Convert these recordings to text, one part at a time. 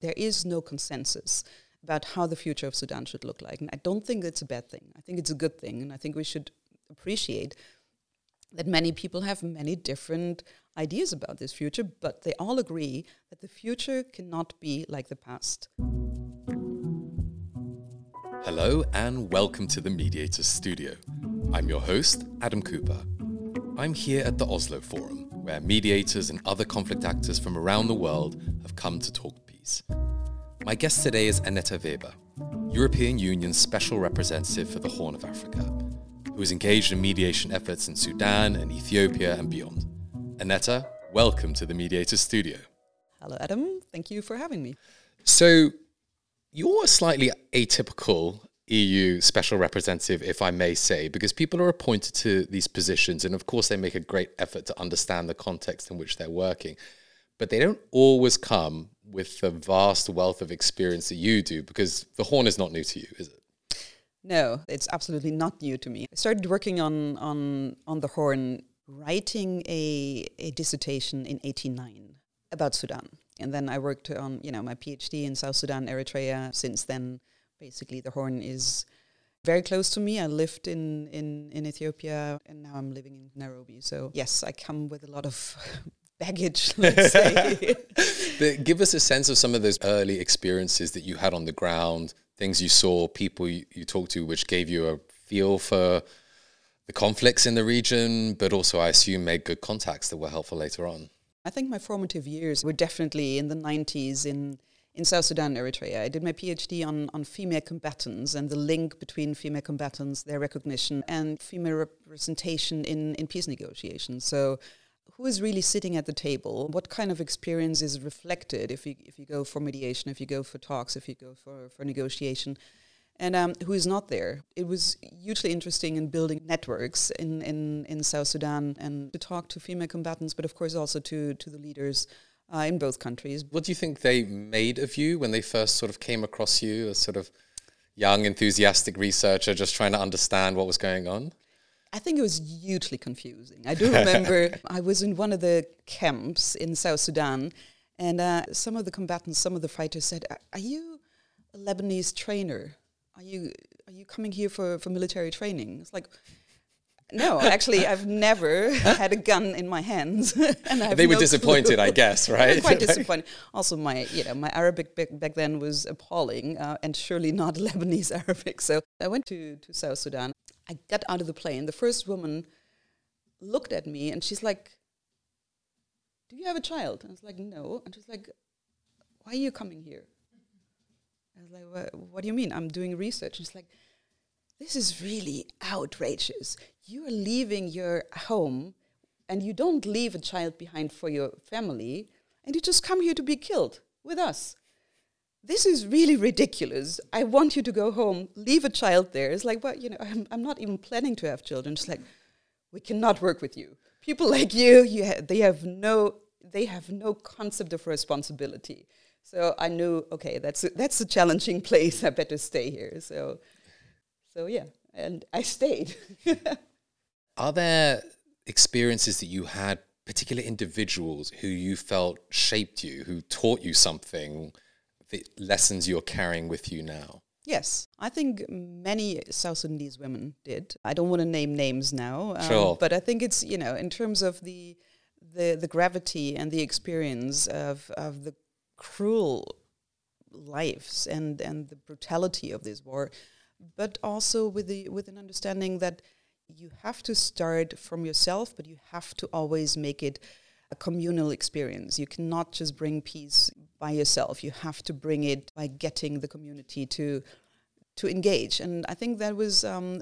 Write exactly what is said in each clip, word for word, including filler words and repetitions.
there is no consensus about how the future of Sudan should look like. And I don't think it's a bad thing. I think it's a good thing. And I think we should appreciate that many people have many different ideas about this future, but they all agree that the future cannot be like the past. Hello and welcome to the Mediators Studio. I'm your host, Adam Cooper. I'm here at the Oslo Forum, where mediators and other conflict actors from around the world have come to talk peace. My guest today is Annette Weber, European Union's Special Representative for the Horn of Africa, who is engaged in mediation efforts in Sudan and Ethiopia and beyond. Annette, welcome to the Mediators Studio. Hello, Adam. Thank you for having me. So, you're a slightly atypical E U Special Representative, if I may say, because people are appointed to these positions and, of course, they make a great effort to understand the context in which they're working. But they don't always come with the vast wealth of experience that you do, because the Horn is not new to you, is it? No, it's absolutely not new to me. I started working on on, on the Horn, writing a, a dissertation in eighty-nine about Sudan. And then I worked on, you know, my PhD in South Sudan, Eritrea. Since then, basically, the Horn is very close to me. I lived in, in, in Ethiopia, and now I'm living in Nairobi. So, yes, I come with a lot of baggage, let's say. But give us a sense of some of those early experiences that you had on the ground, things you saw, people you, you talked to, which gave you a feel for the conflicts in the region, but also, I assume, made good contacts that were helpful later on. I think my formative years were definitely in the nineties in, in South Sudan, Eritrea. I did my PhD on, on female combatants and the link between female combatants, their recognition, and female representation in, in peace negotiations. So, who is really sitting at the table? What kind of experience is reflected if you if you go for mediation, if you go for talks, if you go for, for negotiation? And um, who is not there? It was hugely interesting in building networks in, in, in South Sudan and to talk to female combatants, but of course also to, to the leaders uh, in both countries. What do you think they made of you when they first sort of came across you as sort of young, enthusiastic researcher just trying to understand what was going on? I think it was hugely confusing. I do remember I was in one of the camps in South Sudan, and uh, some of the combatants, some of the fighters said, are you a Lebanese trainer? Are you are you coming here for, for military training? It's like, no, actually, I've never had a gun in my hands. And I they were no disappointed, clue. I guess, right? They were quite disappointed. Also, my you know my Arabic back, back then was appalling, uh, and surely not Lebanese Arabic. So I went to, to South Sudan. I got out of the plane. The first woman looked at me, and she's like, do you have a child? And I was like, no. And she's like, why are you coming here? I was like, what, what do you mean? I'm doing research. And she's like, this is really outrageous. You are leaving your home, and you don't leave a child behind for your family, and you just come here to be killed with us. This is really ridiculous. I want you to go home, leave a child there. It's like, well, you know, I'm, I'm not even planning to have children. It's like, we cannot work with you. People like you, you ha- they have no, they have no concept of responsibility. So I knew, okay, that's a, that's a challenging place. I better stay here. So, so yeah, and I stayed. Are there experiences that you had, particular individuals who you felt shaped you, who taught you something, the lessons you're carrying with you now? Yes, I think many South Sudanese women did. I don't want to name names now, um, sure. But I think it's, you know, in terms of the the, the gravity and the experience of of the cruel lives and, and the brutality of this war, but also with the with an understanding that you have to start from yourself, but you have to always make it a communal experience. You cannot just bring peace by yourself. You have to bring it by getting the community to to engage. And I think that was um,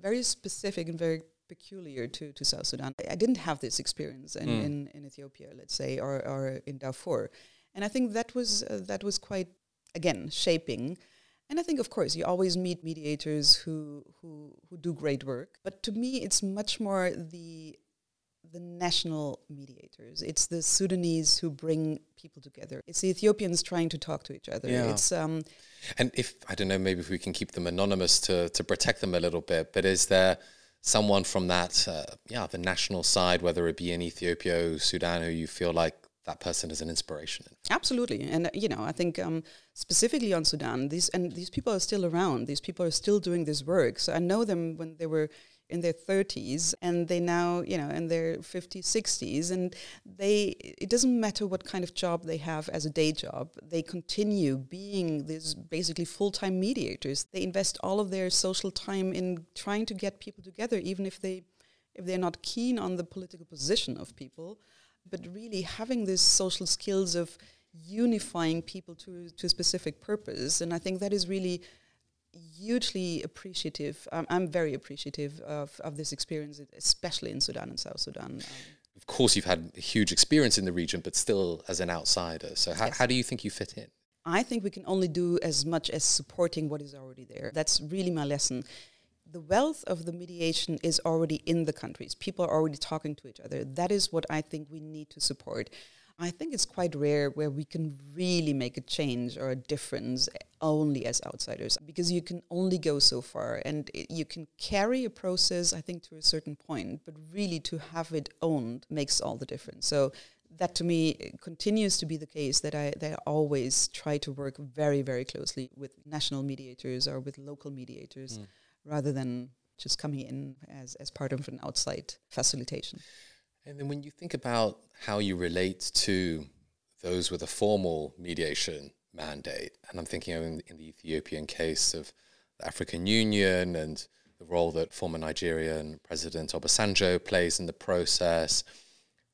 very specific and very peculiar to, to South Sudan. I didn't have this experience in, mm. in, in Ethiopia, let's say, or, or in Darfur. And I think that was uh, that was quite, again, shaping. And I think, of course, you always meet mediators who who, who do great work. But to me, it's much more the the national mediators. It's the Sudanese who bring people together. It's the Ethiopians trying to talk to each other. Yeah. It's um, and if, I don't know, maybe if we can keep them anonymous to, to protect them a little bit, but is there someone from that, uh, yeah, the national side, whether it be in Ethiopia or Sudan, who you feel like that person is an inspiration. Absolutely. And, you know, I think um, specifically on Sudan, these and these people are still around. These people are still doing this work. So I know them when they were in their thirties and they now, you know, in their fifties, sixties. And they, it doesn't matter what kind of job they have as a day job, they continue being these basically full-time mediators. They invest all of their social time in trying to get people together, even if they, if they're not keen on the political position of people. But really having these social skills of unifying people to, to a specific purpose. And I think that is really hugely appreciative. Um, I'm very appreciative of, of this experience, especially in Sudan and South Sudan. Um, of course, you've had a huge experience in the region, but still as an outsider. So how, yes. how do you think you fit in? I think we can only do as much as supporting what is already there. That's really my lesson. The wealth of the mediation is already in the countries. People are already talking to each other. That is what I think we need to support. I think it's quite rare where we can really make a change or a difference only as outsiders, because you can only go so far and it, you can carry a process, I think, to a certain point, but really to have it owned makes all the difference. So that to me continues to be the case, that I, that I always try to work very, very closely with national mediators or with local mediators. Mm. Rather than just coming in as, as part of an outside facilitation. And then when you think about how you relate to those with a formal mediation mandate, and I'm thinking in, in the Ethiopian case of the African Union and the role that former Nigerian President Obasanjo plays in the process,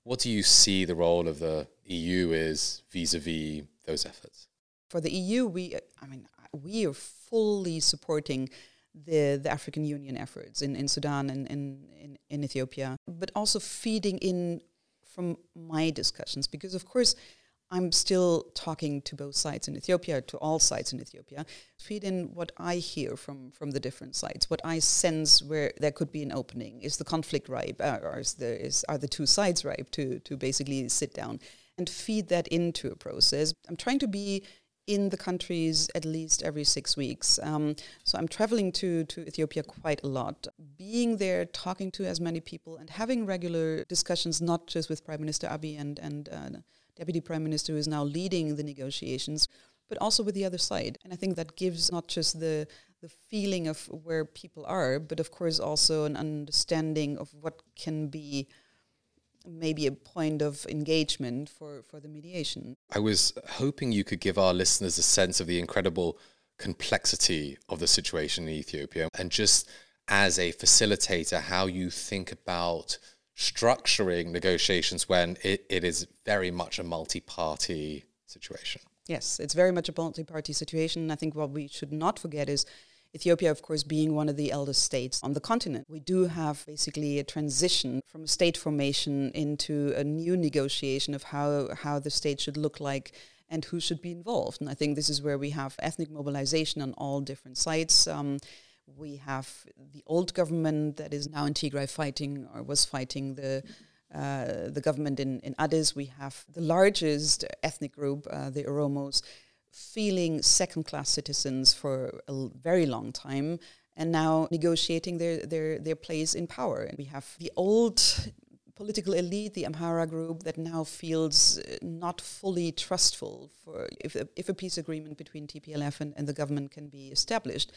what do you see the role of the E U is vis-a-vis those efforts? For the E U, we, I mean, we are fully supporting The, the African Union efforts in, in Sudan and in, in, in Ethiopia, but also feeding in from my discussions, because of course I'm still talking to both sides in Ethiopia, to all sides in Ethiopia, feed in what I hear from, from the different sides, what I sense where there could be an opening. Is the conflict ripe? Uh, or is the, is, are the two sides ripe to, to basically sit down and feed that into a process? I'm trying to be in the countries at least every six weeks. Um, so I'm traveling to, to Ethiopia quite a lot. Being there, talking to as many people and having regular discussions, not just with Prime Minister Abiy and, and uh, Deputy Prime Minister, who is now leading the negotiations, but also with the other side. And I think that gives not just the, the feeling of where people are, but of course also an understanding of what can be maybe a point of engagement for, for the mediation. I was hoping you could give our listeners a sense of the incredible complexity of the situation in Ethiopia, and just as a facilitator, how you think about structuring negotiations when it, it is very much a multi-party situation. Yes, it's very much a multi-party situation. And I think what we should not forget is Ethiopia, of course, being one of the eldest states on the continent. We do have basically a transition from state formation into a new negotiation of how, how the state should look like and who should be involved. And I think this is where we have ethnic mobilization on all different sides. Um, we have the old government that is now in Tigray fighting, or was fighting, the uh, the government in, in Addis. We have the largest ethnic group, uh, the Oromos, feeling second-class citizens for a l- very long time, and now negotiating their, their, their place in power. And we have the old political elite, the Amhara group, that now feels not fully trustful for if a, if a peace agreement between T P L F and, and the government can be established.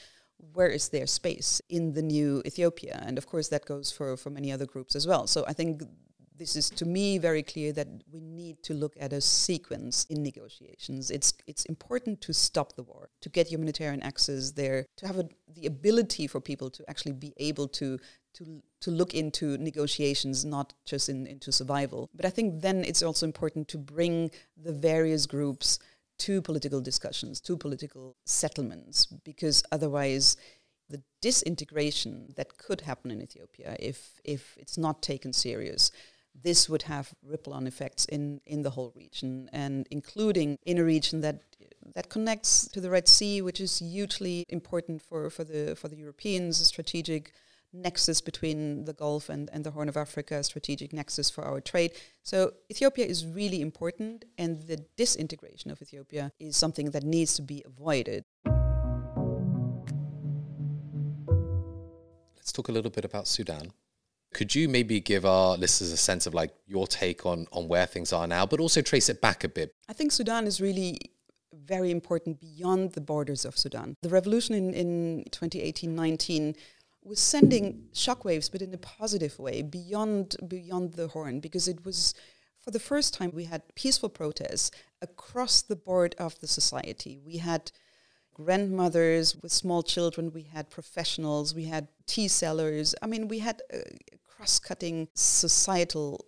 Where is their space in the new Ethiopia? And of course that goes for, for many other groups as well. So I think this is, to me, very clear that we need to look at a sequence in negotiations. It's it's important to stop the war, to get humanitarian access there, to have a, the ability for people to actually be able to to to look into negotiations, not just in, into survival. But I think then it's also important to bring the various groups to political discussions, to political settlements, because otherwise the disintegration that could happen in Ethiopia, if if it's not taken serious, this would have ripple-on effects in, in the whole region, and including in a region that that connects to the Red Sea, which is hugely important for, for the for the Europeans, a strategic nexus between the Gulf and, and the Horn of Africa, a strategic nexus for our trade. So Ethiopia is really important, and the disintegration of Ethiopia is something that needs to be avoided. Let's talk a little bit about Sudan. Could you maybe give our listeners a sense of like your take on, on where things are now, but also trace it back a bit? I think Sudan is really very important beyond the borders of Sudan. The revolution in, in twenty eighteen nineteen was sending shockwaves, but in a positive way, beyond beyond the Horn, because it was, for the first time, we had peaceful protests across the board of the society. We had grandmothers with small children, we had professionals, we had tea sellers. I mean, we had a cross-cutting societal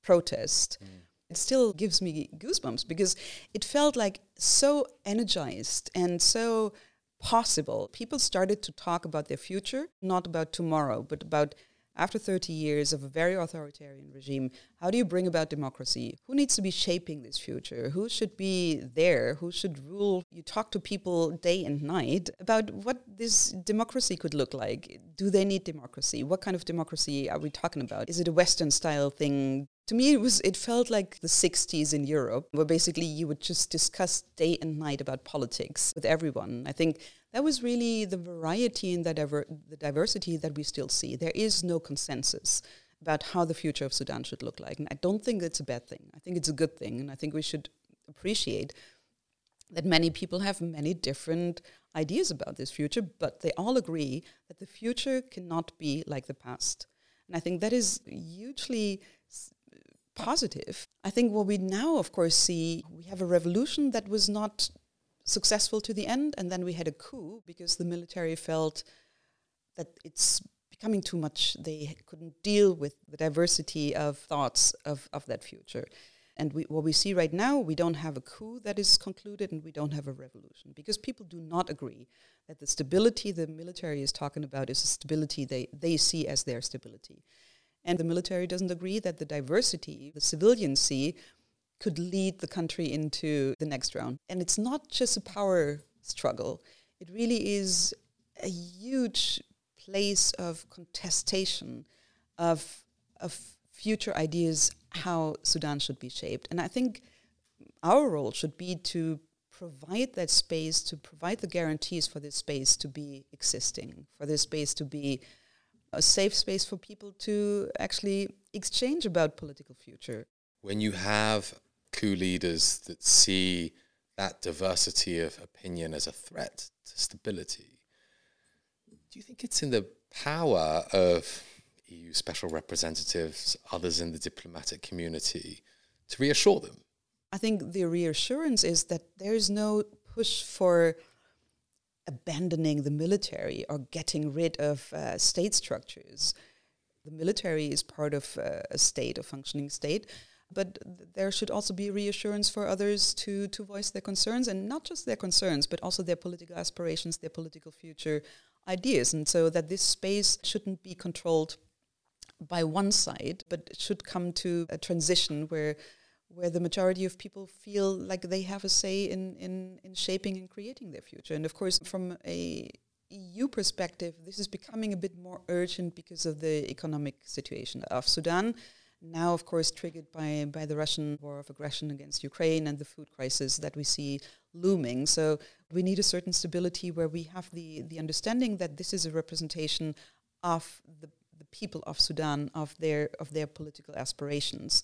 protest. Mm. It still gives me goosebumps because it felt like so energized and so possible. People started to talk about their future, not about tomorrow, but about after thirty years of a very authoritarian regime, how do you bring about democracy? Who needs to be shaping this future? Who should be there? Who should rule? You talk to people day and night about what this democracy could look like. Do they need democracy? What kind of democracy are we talking about? Is it a Western-style thing? To me, it was. It felt like the sixties in Europe, where basically you would just discuss day and night about politics with everyone. I think that was really the variety and the, diver- the diversity that we still see. There is no consensus about how the future of Sudan should look like. And I don't think it's a bad thing. I think it's a good thing. And I think we should appreciate that many people have many different ideas about this future, but they all agree that the future cannot be like the past. And I think that is hugely positive. I think what we now, of course, see, we have a revolution that was not successful to the end, and then we had a coup because the military felt that it's becoming too much. They couldn't deal with the diversity of thoughts of, of that future. And we, what we see right now, we don't have a coup that is concluded, and we don't have a revolution because people do not agree that the stability the military is talking about is a stability they, they see as their stability. And the military doesn't agree that the diversity the civilians see could lead the country into the next round. And it's not just a power struggle. It really is a huge place of contestation of, of future ideas, how Sudan should be shaped. And I think our role should be to provide that space, to provide the guarantees for this space to be existing, for this space to be a safe space for people to actually exchange about political future. When you have coup leaders that see that diversity of opinion as a threat to stability, do you think it's in the power of E U special representatives, others in the diplomatic community, to reassure them? I think the reassurance is that there is no push for abandoning the military or getting rid of uh, state structures. The military is part of uh, a state, a functioning state, but th- there should also be reassurance for others to, to voice their concerns, and not just their concerns, but also their political aspirations, their political future ideas. And so that this space shouldn't be controlled by one side, but it should come to a transition where where the majority of people feel like they have a say in, in, in shaping and creating their future. And of course, from a E U perspective, this is becoming a bit more urgent because of the economic situation of Sudan. Now, of course, triggered by, by the Russian war of aggression against Ukraine and the food crisis that we see looming. So we need a certain stability where we have the, the understanding that this is a representation of the, the people of Sudan, of their of their political aspirations,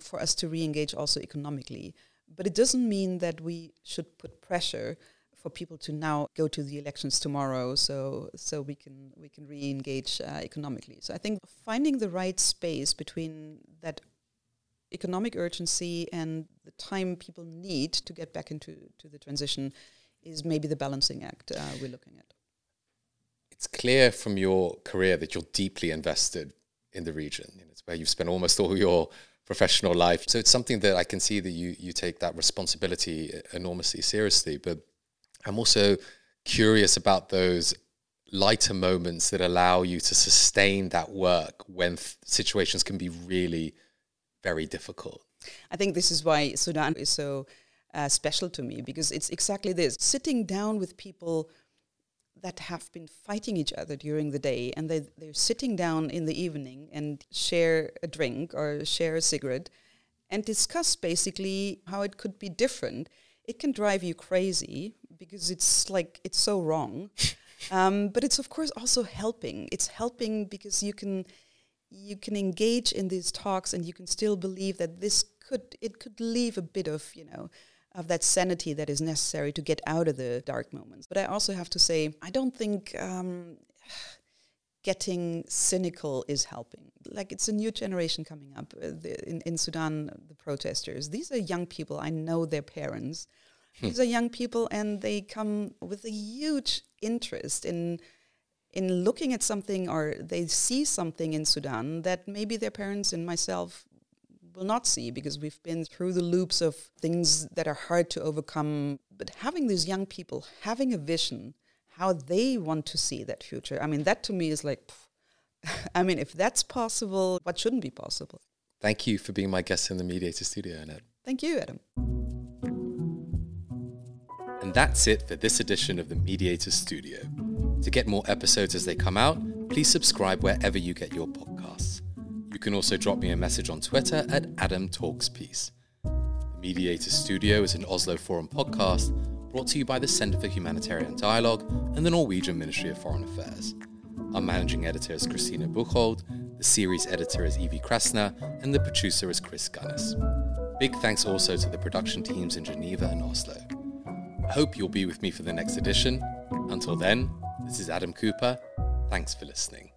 for us to re-engage also economically. But it doesn't mean that we should put pressure for people to now go to the elections tomorrow so so we can we can re-engage uh, economically. So I think finding the right space between that economic urgency and the time people need to get back into to the transition is maybe the balancing act uh, we're looking at. It's clear from your career that you're deeply invested in the region. You know, it's where you've spent almost all your professional life. So it's something that I can see that you you take that responsibility enormously seriously. But I'm also curious about those lighter moments that allow you to sustain that work when th- situations can be really very difficult. I think this is why Sudan is so uh, special to me, because it's exactly this. Sitting down with people that have been fighting each other during the day, and they, they're sitting down in the evening and share a drink or share a cigarette and discuss basically how it could be different. It can drive you crazy because it's like, it's so wrong. Um, but it's of course also helping. It's helping because you can you can engage in these talks and you can still believe that this could, it could leave a bit of, you know, of that sanity that is necessary to get out of the dark moments. But I also have to say, I don't think um, getting cynical is helping. Like, it's a new generation coming up. In, in Sudan, the protesters, these are young people. I know their parents. These are young people, and they come with a huge interest in in looking at something, or they see something in Sudan that maybe their parents and myself will not see, because we've been through the loops of things that are hard to overcome. But having these young people, having a vision, how they want to see that future, I mean, that to me is like, I mean, if that's possible, what shouldn't be possible? Thank you for being my guest in the Mediators Studio, Annette. Thank you, Adam. And that's it for this edition of the Mediators Studio. To get more episodes as they come out, please subscribe wherever you get your podcasts. You can also drop me a message on Twitter at Adam Talks Peace. The Mediators Studio is an Oslo Forum podcast brought to you by the Centre for Humanitarian Dialogue and the Norwegian Ministry of Foreign Affairs. Our managing editor is Christina Buchhold, the series editor is Evie Krasner, and the producer is Chris Gunnis. Big thanks also to the production teams in Geneva and Oslo. I hope you'll be with me for the next edition. Until then, this is Adam Cooper. Thanks for listening.